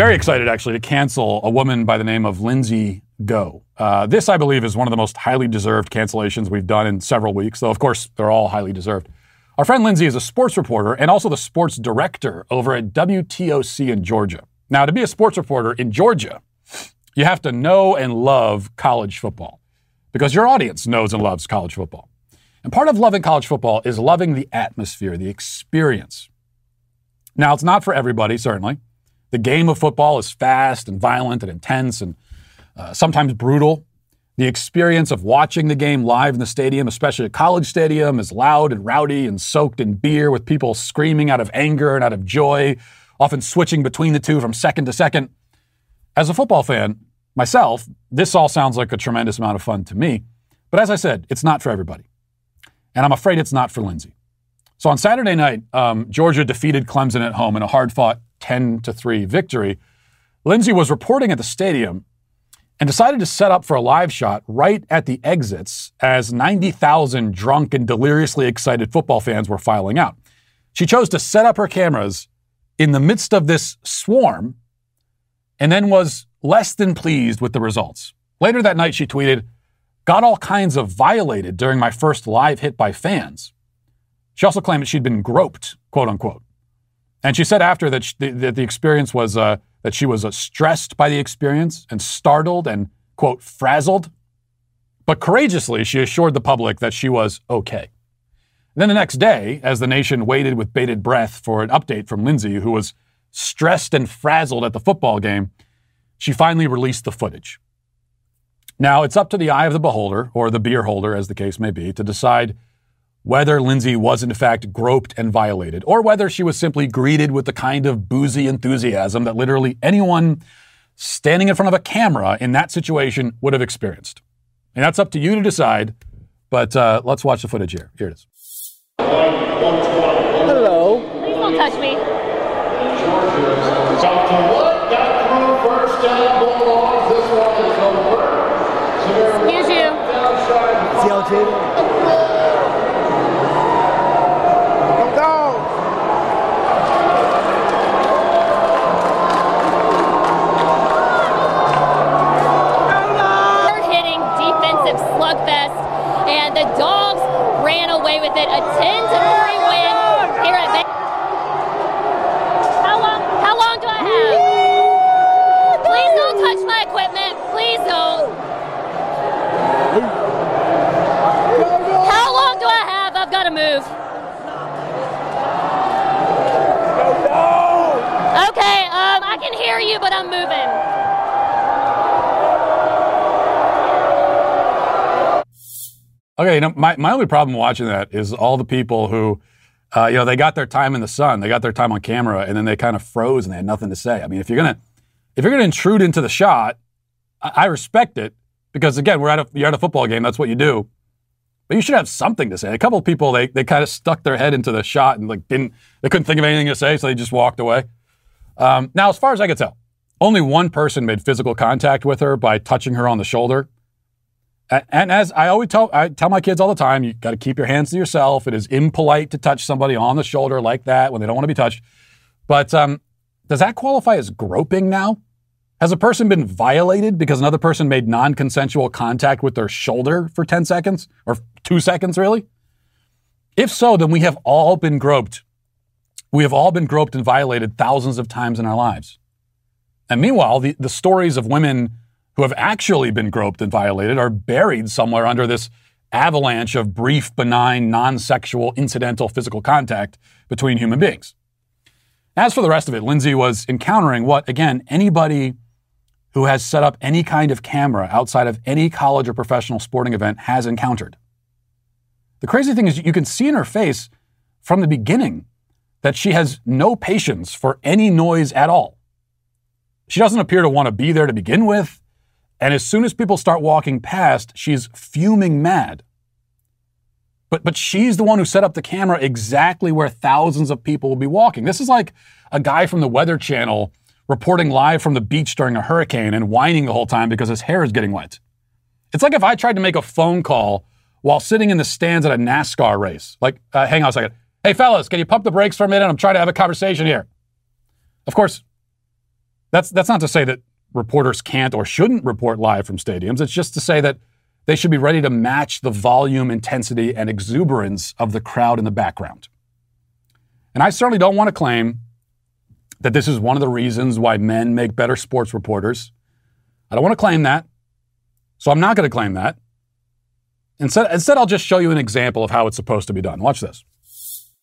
very excited, actually, to cancel a woman by the name of Lindsay Go. This, I believe, is one of the most highly deserved cancellations we've done in several weeks, though, of course, they're all highly deserved. Our friend Lindsay is a sports reporter and also the sports director over at WTOC in Georgia. Now, to be a sports reporter in Georgia, you have to know and love college football because your audience knows and loves college football. And part of loving college football is loving the atmosphere, the experience. Now, it's not for everybody, certainly. The game of football is fast and violent and intense and sometimes brutal. The experience of watching the game live in the stadium, especially a college stadium, is loud and rowdy and soaked in beer with people screaming out of anger and out of joy, often switching between the two from second to second. As a football fan, myself, this all sounds like a tremendous amount of fun to me. But as I said, it's not for everybody. And I'm afraid it's not for Lindsay. So on Saturday night, Georgia defeated Clemson at home in a hard-fought 10-3 victory. Lindsay was reporting at the stadium and decided to set up for a live shot right at the exits as 90,000 drunk and deliriously excited football fans were filing out. She chose to set up her cameras in the midst of this swarm and then was less than pleased with the results. Later that night, she tweeted, "Got all kinds of violated during my first live hit by fans." She also claimed that she'd been groped, quote unquote. And she said after that, that the experience was, that she was stressed by the experience and startled and, quote, frazzled. But courageously, she assured the public that she was okay. And then the next day, as the nation waited with bated breath for an update from Lindsay, who was stressed and frazzled at the football game, she finally released the footage. Now, it's up to the eye of the beholder, or the beer holder, as the case may be, to decide whether Lindsay was, in fact, groped and violated, or whether she was simply greeted with the kind of boozy enthusiasm that literally anyone standing in front of a camera in that situation would have experienced. And that's up to you to decide, but let's watch the footage here. Here it is. Hello. Please don't touch me. Excuse you. CLT. The dogs ran away with it. A 10-3 win here at Better. How long do I have? Please don't touch my equipment. Please don't. How long do I have? I've got to move. Okay, I can hear you, but I'm moving. Okay, you know, my only problem watching that is all the people who, you know, they got their time in the sun, they got their time on camera, and then they kind of froze and they had nothing to say. I mean, if you're gonna intrude into the shot, I respect it because again, you're at a football game, that's what you do. But you should have something to say. A couple of people they kind of stuck their head into the shot and they couldn't think of anything to say, so they just walked away. Now, as far as I could tell, only one person made physical contact with her by touching her on the shoulder. And as I always tell my kids all the time, you got to keep your hands to yourself. It is impolite to touch somebody on the shoulder like that when they don't want to be touched. But does that qualify as groping now? Has a person been violated because another person made non-consensual contact with their shoulder for 10 seconds or 2 seconds, really? If so, then we have all been groped. We have all been groped and violated thousands of times in our lives. And meanwhile, the stories of women who have actually been groped and violated are buried somewhere under this avalanche of brief, benign, non-sexual, incidental physical contact between human beings. As for the rest of it, Lindsay was encountering what, again, anybody who has set up any kind of camera outside of any college or professional sporting event has encountered. The crazy thing is you can see in her face from the beginning that she has no patience for any noise at all. She doesn't appear to want to be there to begin with. And as soon as people start walking past, she's fuming mad. But she's the one who set up the camera exactly where thousands of people will be walking. This is like a guy from the Weather Channel reporting live from the beach during a hurricane and whining the whole time because his hair is getting wet. It's like if I tried to make a phone call while sitting in the stands at a NASCAR race. Like, hang on a second. Hey, fellas, can you pump the brakes for a minute? I'm trying to have a conversation here. Of course, That's not to say that reporters can't or shouldn't report live from stadiums. It's just to say that they should be ready to match the volume, intensity, and exuberance of the crowd in the background. And I certainly don't want to claim that this is one of the reasons why men make better sports reporters. I don't want to claim that, so I'm not going to claim that. Instead, I'll just show you an example of how it's supposed to be done. Watch this.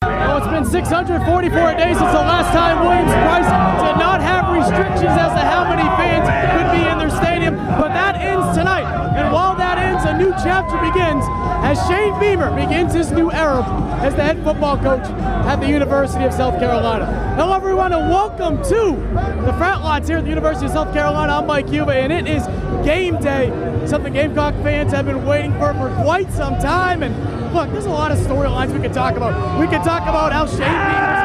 Well, it's been 644 days since the last time Williams Price did not have restrictions as to how many fans could be in their stadium, but that ends tonight. And while that ends, a new chapter begins as Shane Beamer begins his new era as the head football coach at the University of South Carolina. Hello, everyone, and welcome to the Frat Lots here at the University of South Carolina. I'm Mike Cuba, and it is game day, something Gamecock fans have been waiting for quite some time. And look, there's a lot of storylines we could talk about. We could talk about how Shane Beamer is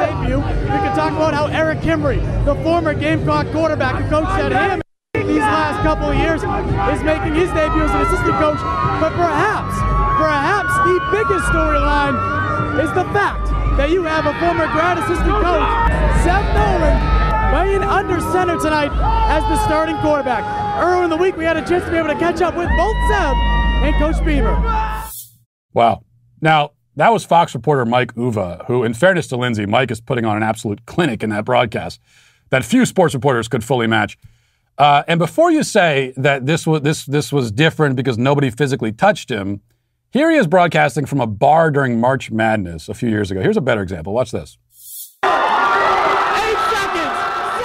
making his debut. We could talk about how Eric Kimry, the former Gamecock quarterback who coached at him these last couple of years, is making his debut as an assistant coach. But perhaps the biggest storyline is the fact that you have a former grad assistant coach, Seth Nolan, playing under center tonight as the starting quarterback. Earlier in the week, we had a chance to be able to catch up with both Seth and Coach Beamer. Wow. Now, that was Fox reporter Mike Uva, who, in fairness to Lindsay, Mike is putting on an absolute clinic in that broadcast that few sports reporters could fully match. And before you say that this was different because nobody physically touched him, here he is broadcasting from a bar during March Madness a few years ago. Here's a better example. Watch this. 8 seconds,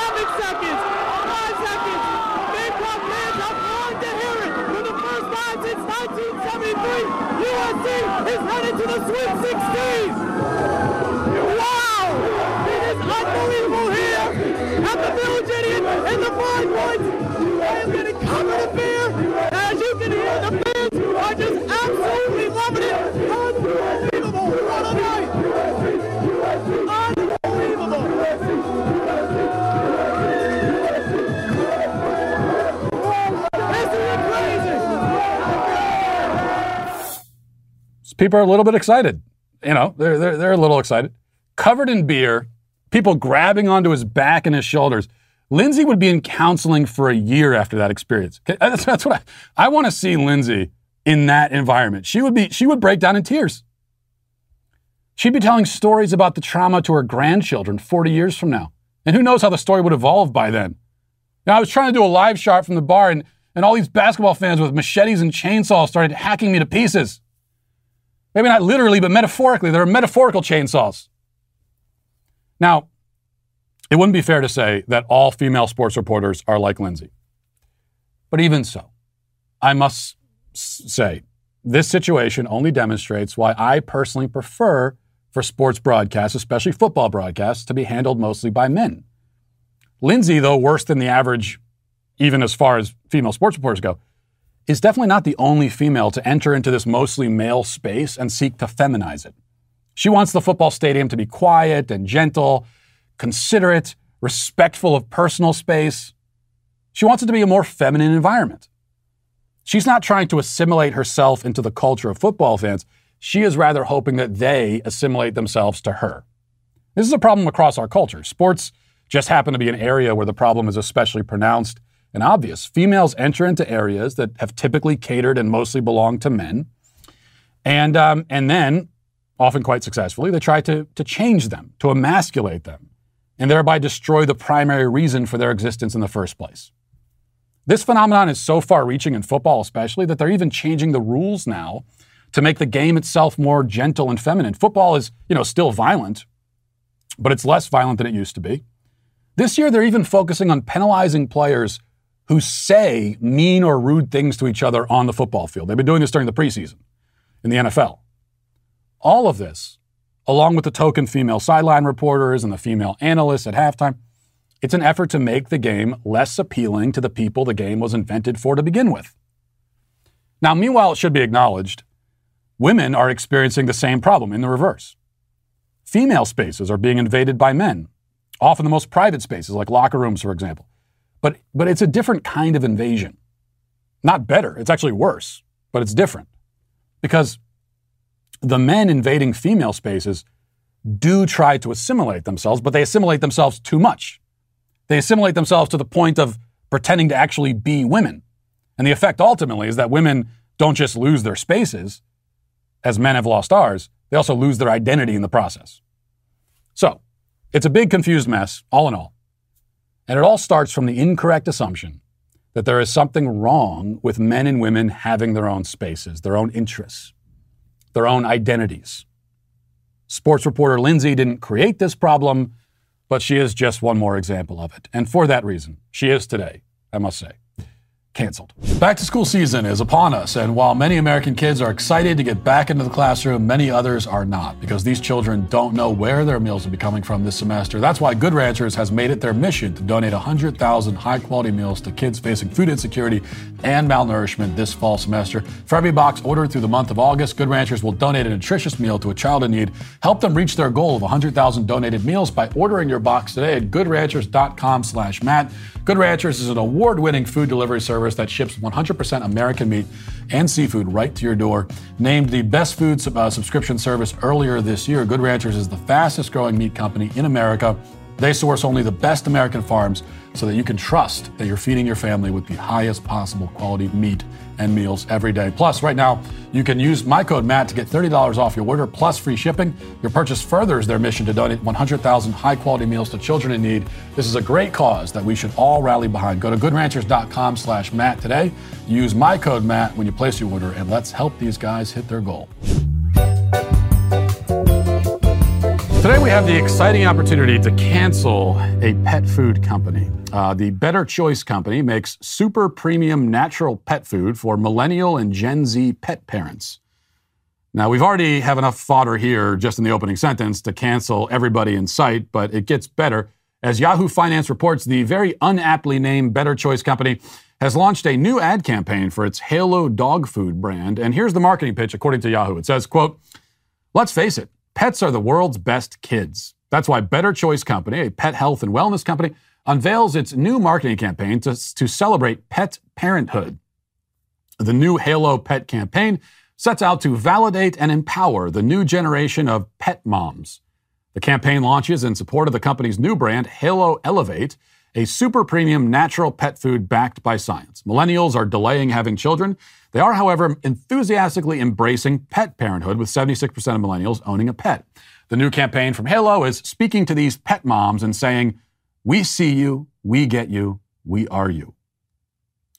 7 seconds, 5 seconds. Gamecock fans have learned to hear it. For the first time since 1973, USC is headed to the Sweet 16. Wow! It is unbelievable here at the Village Idiot in the Pride Points. It is getting covered in beer. As you can hear, the fans are just absolutely loving it. Unbelievable. What a night. Unbelievable. This is crazy. People are a little bit excited. You know, they're a little excited. Covered in beer, people grabbing onto his back and his shoulders. Lindsay would be in counseling for a year after that experience. That's what I want to see Lindsay in that environment. She would break down in tears. She'd be telling stories about the trauma to her grandchildren 40 years from now. And who knows how the story would evolve by then. Now, I was trying to do a live shot from the bar, and all these basketball fans with machetes and chainsaws started hacking me to pieces. Maybe not literally, but metaphorically. There are metaphorical chainsaws. Now, it wouldn't be fair to say that all female sports reporters are like Lindsay. But even so, I must say, this situation only demonstrates why I personally prefer for sports broadcasts, especially football broadcasts, to be handled mostly by men. Lindsay, though worse than the average, even as far as female sports reporters go, is definitely not the only female to enter into this mostly male space and seek to feminize it. She wants the football stadium to be quiet and gentle, considerate, respectful of personal space. She wants it to be a more feminine environment. She's not trying to assimilate herself into the culture of football fans. She is rather hoping that they assimilate themselves to her. This is a problem across our culture. Sports just happen to be an area where the problem is especially pronounced and obvious. Females enter into areas that have typically catered and mostly belonged to men. And then, often quite successfully, they try to change them, to emasculate them, and thereby destroy the primary reason for their existence in the first place. This phenomenon is so far-reaching in football especially that they're even changing the rules now to make the game itself more gentle and feminine. Football is, still violent, but it's less violent than it used to be. This year, they're even focusing on penalizing players who say mean or rude things to each other on the football field. They've been doing this during the preseason in the NFL. All of this, along with the token female sideline reporters and the female analysts at halftime, it's an effort to make the game less appealing to the people the game was invented for to begin with. Now, meanwhile, it should be acknowledged, women are experiencing the same problem in the reverse. Female spaces are being invaded by men, often the most private spaces, like locker rooms, for example. But it's a different kind of invasion. Not better, it's actually worse, but it's different. Because the men invading female spaces do try to assimilate themselves, but they assimilate themselves too much. They assimilate themselves to the point of pretending to actually be women. And the effect ultimately is that women don't just lose their spaces, as men have lost ours, they also lose their identity in the process. So, it's a big confused mess, all in all. And it all starts from the incorrect assumption that there is something wrong with men and women having their own spaces, their own interests, their own identities. Sports reporter Lindsay didn't create this problem, but she is just one more example of it. And for that reason, she is today, I must say, canceled. Back to school season is upon us, and while many American kids are excited to get back into the classroom, many others are not, because these children don't know where their meals will be coming from this semester. That's why Good Ranchers has made it their mission to donate 100,000 high-quality meals to kids facing food insecurity and malnourishment this fall semester. For every box ordered through the month of August, Good Ranchers will donate a nutritious meal to a child in need. Help them reach their goal of 100,000 donated meals by ordering your box today at goodranchers.com/Matt. Good Ranchers is an award-winning food delivery service that ships 100% American meat and seafood right to your door. Named the best food subscription service earlier this year, Good Ranchers is the fastest growing meat company in America. They source only the best American farms so that you can trust that you're feeding your family with the highest possible quality meat and meals every day. Plus, right now, you can use my code MATT to get $30 off your order plus free shipping. Your purchase furthers their mission to donate 100,000 high-quality meals to children in need. This is a great cause that we should all rally behind. Go to goodranchers.com/MATT today. Use my code MATT when you place your order, and let's help these guys hit their goal. Today we have the exciting opportunity to cancel a pet food company. The Better Choice Company makes super premium natural pet food for millennial and Gen Z pet parents. Now, we've already have enough fodder here just in the opening sentence to cancel everybody in sight, but it gets better. As Yahoo Finance reports, the very unaptly named Better Choice Company has launched a new ad campaign for its Halo dog food brand. And here's the marketing pitch according to Yahoo. It says, quote, "Let's face it, pets are the world's best kids. That's why Better Choice Company, a pet health and wellness company, unveils its new marketing campaign to celebrate pet parenthood. The new Halo Pet campaign sets out to validate and empower the new generation of pet moms. The campaign launches in support of the company's new brand, Halo Elevate, a super premium natural pet food backed by science. Millennials are delaying having children. They are, however, enthusiastically embracing pet parenthood, with 76% of millennials owning a pet. The new campaign from Halo is speaking to these pet moms and saying, we see you, we get you, we are you.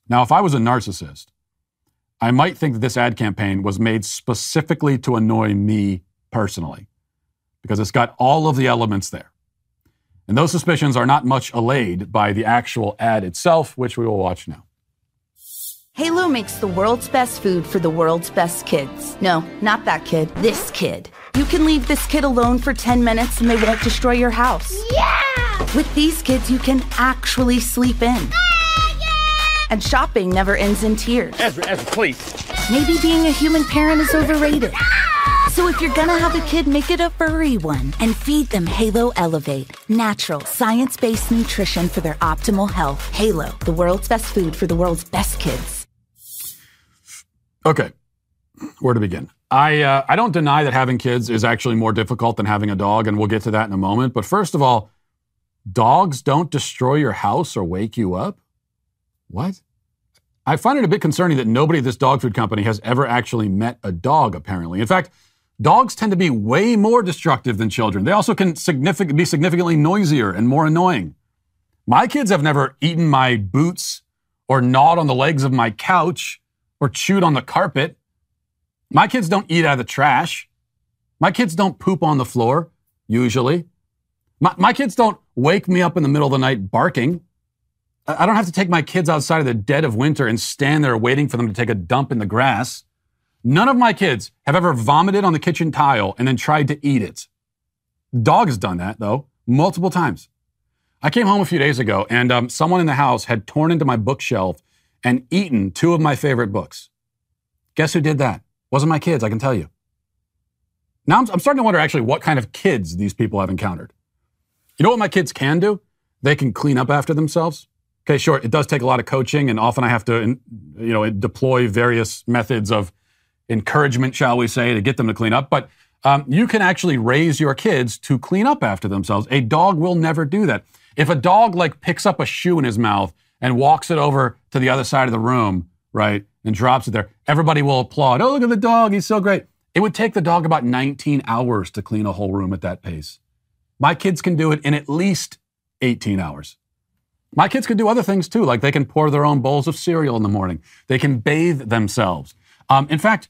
Now, if I was a narcissist, I might think that this ad campaign was made specifically to annoy me personally, because it's got all of the elements there. And those suspicions are not much allayed by the actual ad itself, which we will watch now. Halo makes the world's best food for the world's best kids. No, not that kid. This kid. You can leave this kid alone for 10 minutes and they won't destroy your house. Yeah! With these kids, you can actually sleep in. Yeah, yeah! And shopping never ends in tears. Ezra, please. Maybe being a human parent is overrated. So if you're gonna have a kid, make it a furry one and feed them Halo Elevate. Natural, science-based nutrition for their optimal health. Halo, the world's best food for the world's best kids. Okay, where to begin? I don't deny that having kids is actually more difficult than having a dog, and we'll get to that in a moment. But first of all, dogs don't destroy your house or wake you up? What? I find it a bit concerning that nobody at this dog food company has ever actually met a dog, apparently. In fact, dogs tend to be way more destructive than children. They also can be significantly noisier and more annoying. My kids have never eaten my boots or gnawed on the legs of my couch or chewed on the carpet. My kids don't eat out of the trash. My kids don't poop on the floor, usually. My kids don't wake me up in the middle of the night barking. I don't have to take my kids outside of the dead of winter and stand there waiting for them to take a dump in the grass. None of my kids have ever vomited on the kitchen tile and then tried to eat it. Dog has done that, though, multiple times. I came home a few days ago, and someone in the house had torn into my bookshelf and eaten two of my favorite books. Guess who did that? Wasn't my kids, I can tell you. Now I'm starting to wonder actually what kind of kids these people have encountered. You know what my kids can do? They can clean up after themselves. Okay, sure, it does take a lot of coaching, and often I have to, deploy various methods of encouragement, shall we say, to get them to clean up. But you can actually raise your kids to clean up after themselves. A dog will never do that. If a dog like picks up a shoe in his mouth and walks it over to the other side of the room, right, and drops it there, everybody will applaud. Oh, look at the dog. He's so great. It would take the dog about 19 hours to clean a whole room at that pace. My kids can do it in at least 18 hours. My kids can do other things too, like they can pour their own bowls of cereal in the morning. They can bathe themselves. In fact,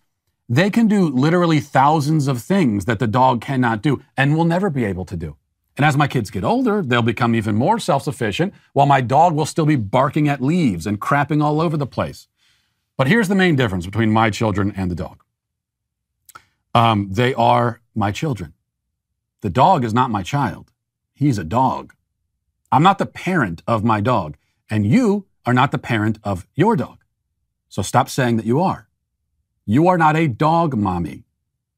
they can do literally thousands of things that the dog cannot do and will never be able to do. And as my kids get older, they'll become even more self-sufficient, while my dog will still be barking at leaves and crapping all over the place. But here's the main difference between my children and the dog. They are my children. The dog is not my child. He's a dog. I'm not the parent of my dog, and you are not the parent of your dog. So stop saying that you are. You are not a dog mommy.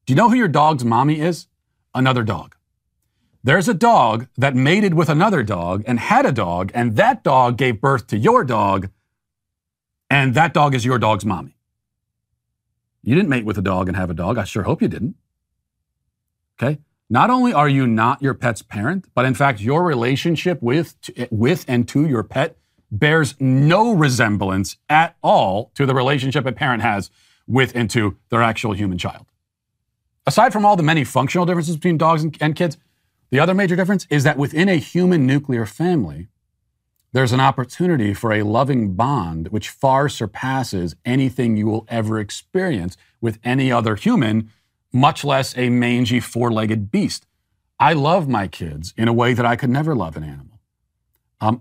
Do you know who your dog's mommy is? Another dog. There's a dog that mated with another dog and had a dog, and that dog gave birth to your dog, and that dog is your dog's mommy. You didn't mate with a dog and have a dog. I sure hope you didn't. Okay? Not only are you not your pet's parent, but in fact, your relationship with and to your pet bears no resemblance at all to the relationship a parent has with and to their actual human child. Aside from all the many functional differences between dogs and kids, the other major difference is that within a human nuclear family, there's an opportunity for a loving bond which far surpasses anything you will ever experience with any other human, much less a mangy four-legged beast. I love my kids in a way that I could never love an animal.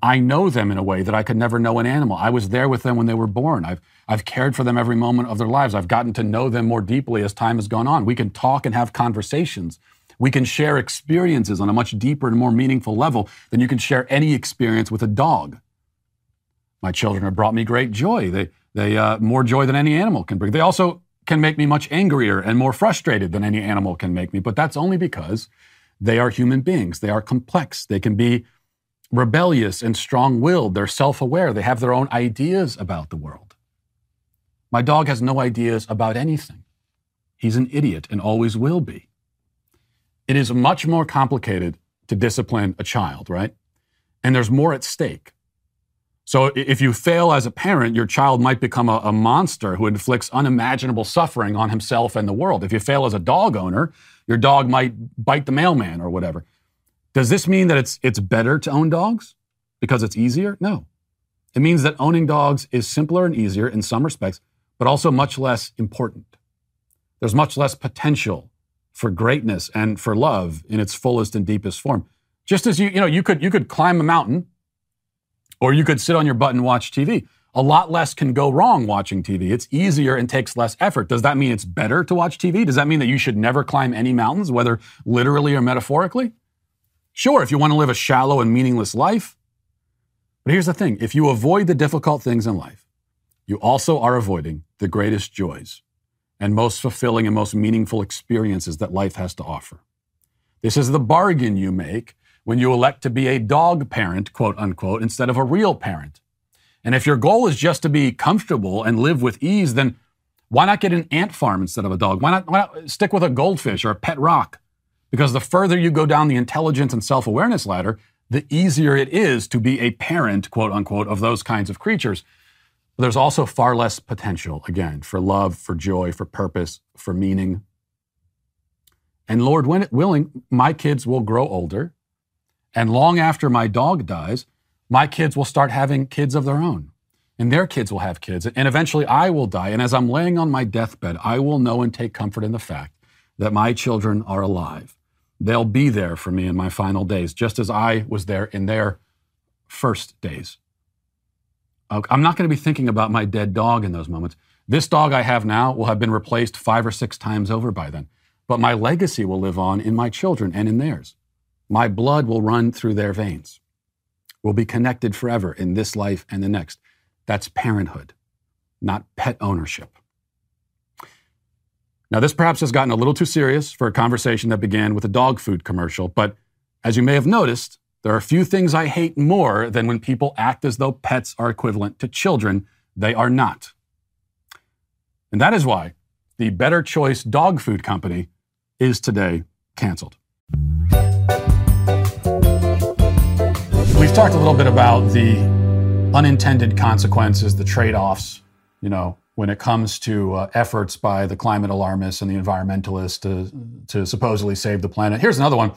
I know them in a way that I could never know an animal. I was there with them when they were born. I've cared for them every moment of their lives. I've gotten to know them more deeply as time has gone on. We can talk and have conversations. We can share experiences on a much deeper and more meaningful level than you can share any experience with a dog. My children have brought me great joy. They more joy than any animal can bring. They also can make me much angrier and more frustrated than any animal can make me, but that's only because they are human beings. They are complex. They can be rebellious and strong-willed. They're self-aware. They have their own ideas about the world. My dog has no ideas about anything. He's an idiot and always will be. It is much more complicated to discipline a child, right? And there's more at stake. So if you fail as a parent, your child might become a monster who inflicts unimaginable suffering on himself and the world. If you fail as a dog owner, your dog might bite the mailman or whatever. Does this mean that it's better to own dogs because it's easier? No. It means that owning dogs is simpler and easier in some respects, but also much less important. There's much less potential for greatness and for love in its fullest and deepest form. Just as you could climb a mountain, or you could sit on your butt and watch TV. A lot less can go wrong watching TV. It's easier and takes less effort. Does that mean it's better to watch TV? Does that mean that you should never climb any mountains, whether literally or metaphorically? Sure, if you want to live a shallow and meaningless life. But here's the thing. If you avoid the difficult things in life, you also are avoiding the greatest joys and most fulfilling and most meaningful experiences that life has to offer. This is the bargain you make when you elect to be a dog parent, quote unquote, instead of a real parent. And if your goal is just to be comfortable and live with ease, then why not get an ant farm instead of a dog? Why not stick with a goldfish or a pet rock? Because the further you go down the intelligence and self-awareness ladder, the easier it is to be a parent, quote unquote, of those kinds of creatures. But there's also far less potential, again, for love, for joy, for purpose, for meaning. And Lord willing, my kids will grow older. And long after my dog dies, my kids will start having kids of their own. And their kids will have kids. And eventually I will die. And as I'm laying on my deathbed, I will know and take comfort in the fact that my children are alive. They'll be there for me in my final days, just as I was there in their first days. I'm not going to be thinking about my dead dog in those moments. This dog I have now will have been replaced 5 or 6 times over by then. But my legacy will live on in my children and in theirs. My blood will run through their veins. We'll be connected forever in this life and the next. That's parenthood, not pet ownership. Now, this perhaps has gotten a little too serious for a conversation that began with a dog food commercial, but as you may have noticed, there are few things I hate more than when people act as though pets are equivalent to children. They are not. And that is why the Better Choice Dog Food Company is today canceled. We've We've talked a little bit about the unintended consequences, the trade-offs, when it comes to efforts by the climate alarmists and the environmentalists to supposedly save the planet. Here's another one.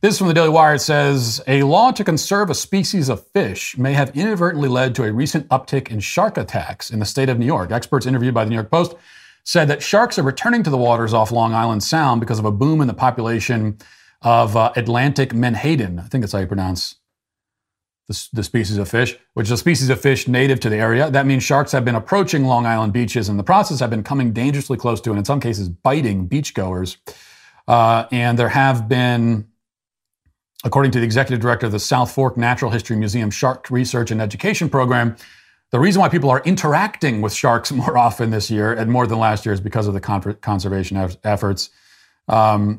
This is from the Daily Wire. It says, a law to conserve a species of fish may have inadvertently led to a recent uptick in shark attacks in the state of New York. Experts interviewed by the New York Post said that sharks are returning to the waters off Long Island Sound because of a boom in the population of Atlantic Menhaden. I think that's how you pronounce the species of fish, which is a species of fish native to the area. That means sharks have been approaching Long Island beaches, and in the process have been coming dangerously close to, and in some cases, biting beachgoers. And there have been... According to the executive director of the South Fork Natural History Museum Shark Research and Education Program, the reason why people are interacting with sharks more often this year and more than last year is because of the conservation efforts. And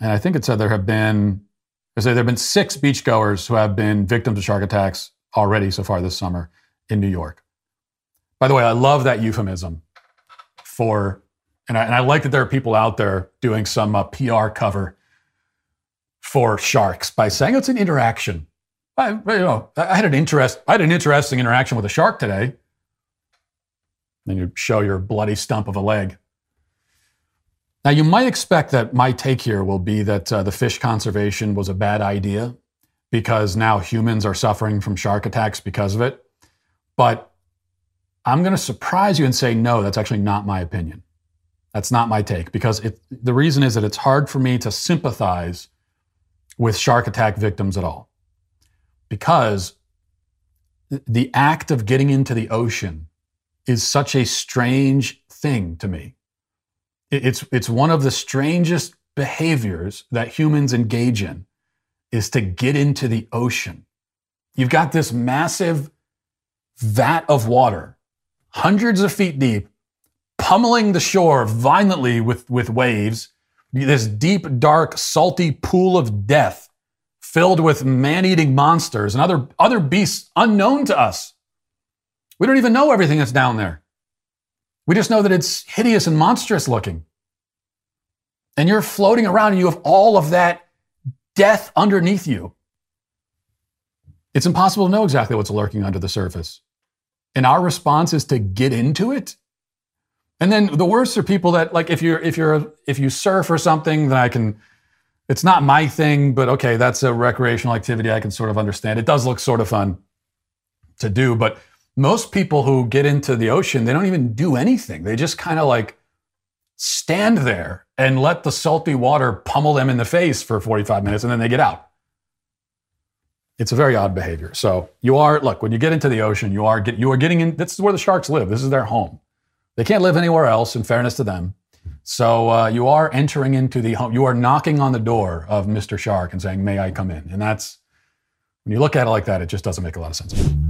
I think it said there have been 6 beachgoers who have been victims of shark attacks already so far this summer in New York. By the way, I love that euphemism and I like that there are people out there doing some PR cover for sharks by saying it's an interaction. I had an interesting interaction with a shark today. Then you show your bloody stump of a leg. Now you might expect that my take here will be that the fish conservation was a bad idea because now humans are suffering from shark attacks because of it. But I'm going to surprise you and say, no, that's actually not my opinion. That's not my take, because the reason is that it's hard for me to sympathize with shark attack victims at all, because the act of getting into the ocean is such a strange thing to me. It's one of the strangest behaviors that humans engage in, is to get into the ocean. You've got this massive vat of water, hundreds of feet deep, pummeling the shore violently with waves, this deep, dark, salty pool of death filled with man-eating monsters and other beasts unknown to us. We don't even know everything that's down there. We just know that it's hideous and monstrous looking. And you're floating around and you have all of that death underneath you. It's impossible to know exactly what's lurking under the surface. And our response is to get into it. And then the worst are people that, like, if you surf or something, then it's not my thing, but okay, that's a recreational activity I can sort of understand. It does look sort of fun to do, but most people who get into the ocean, they don't even do anything. They just kind of like stand there and let the salty water pummel them in the face for 45 minutes and then they get out. It's a very odd behavior. So when you get into the ocean, you are getting in. This is where the sharks live. This is their home. They can't live anywhere else, in fairness to them. So you are entering into the home. You are knocking on the door of Mr. Shark and saying, may I come in? And that's, when you look at it like that, it just doesn't make a lot of sense.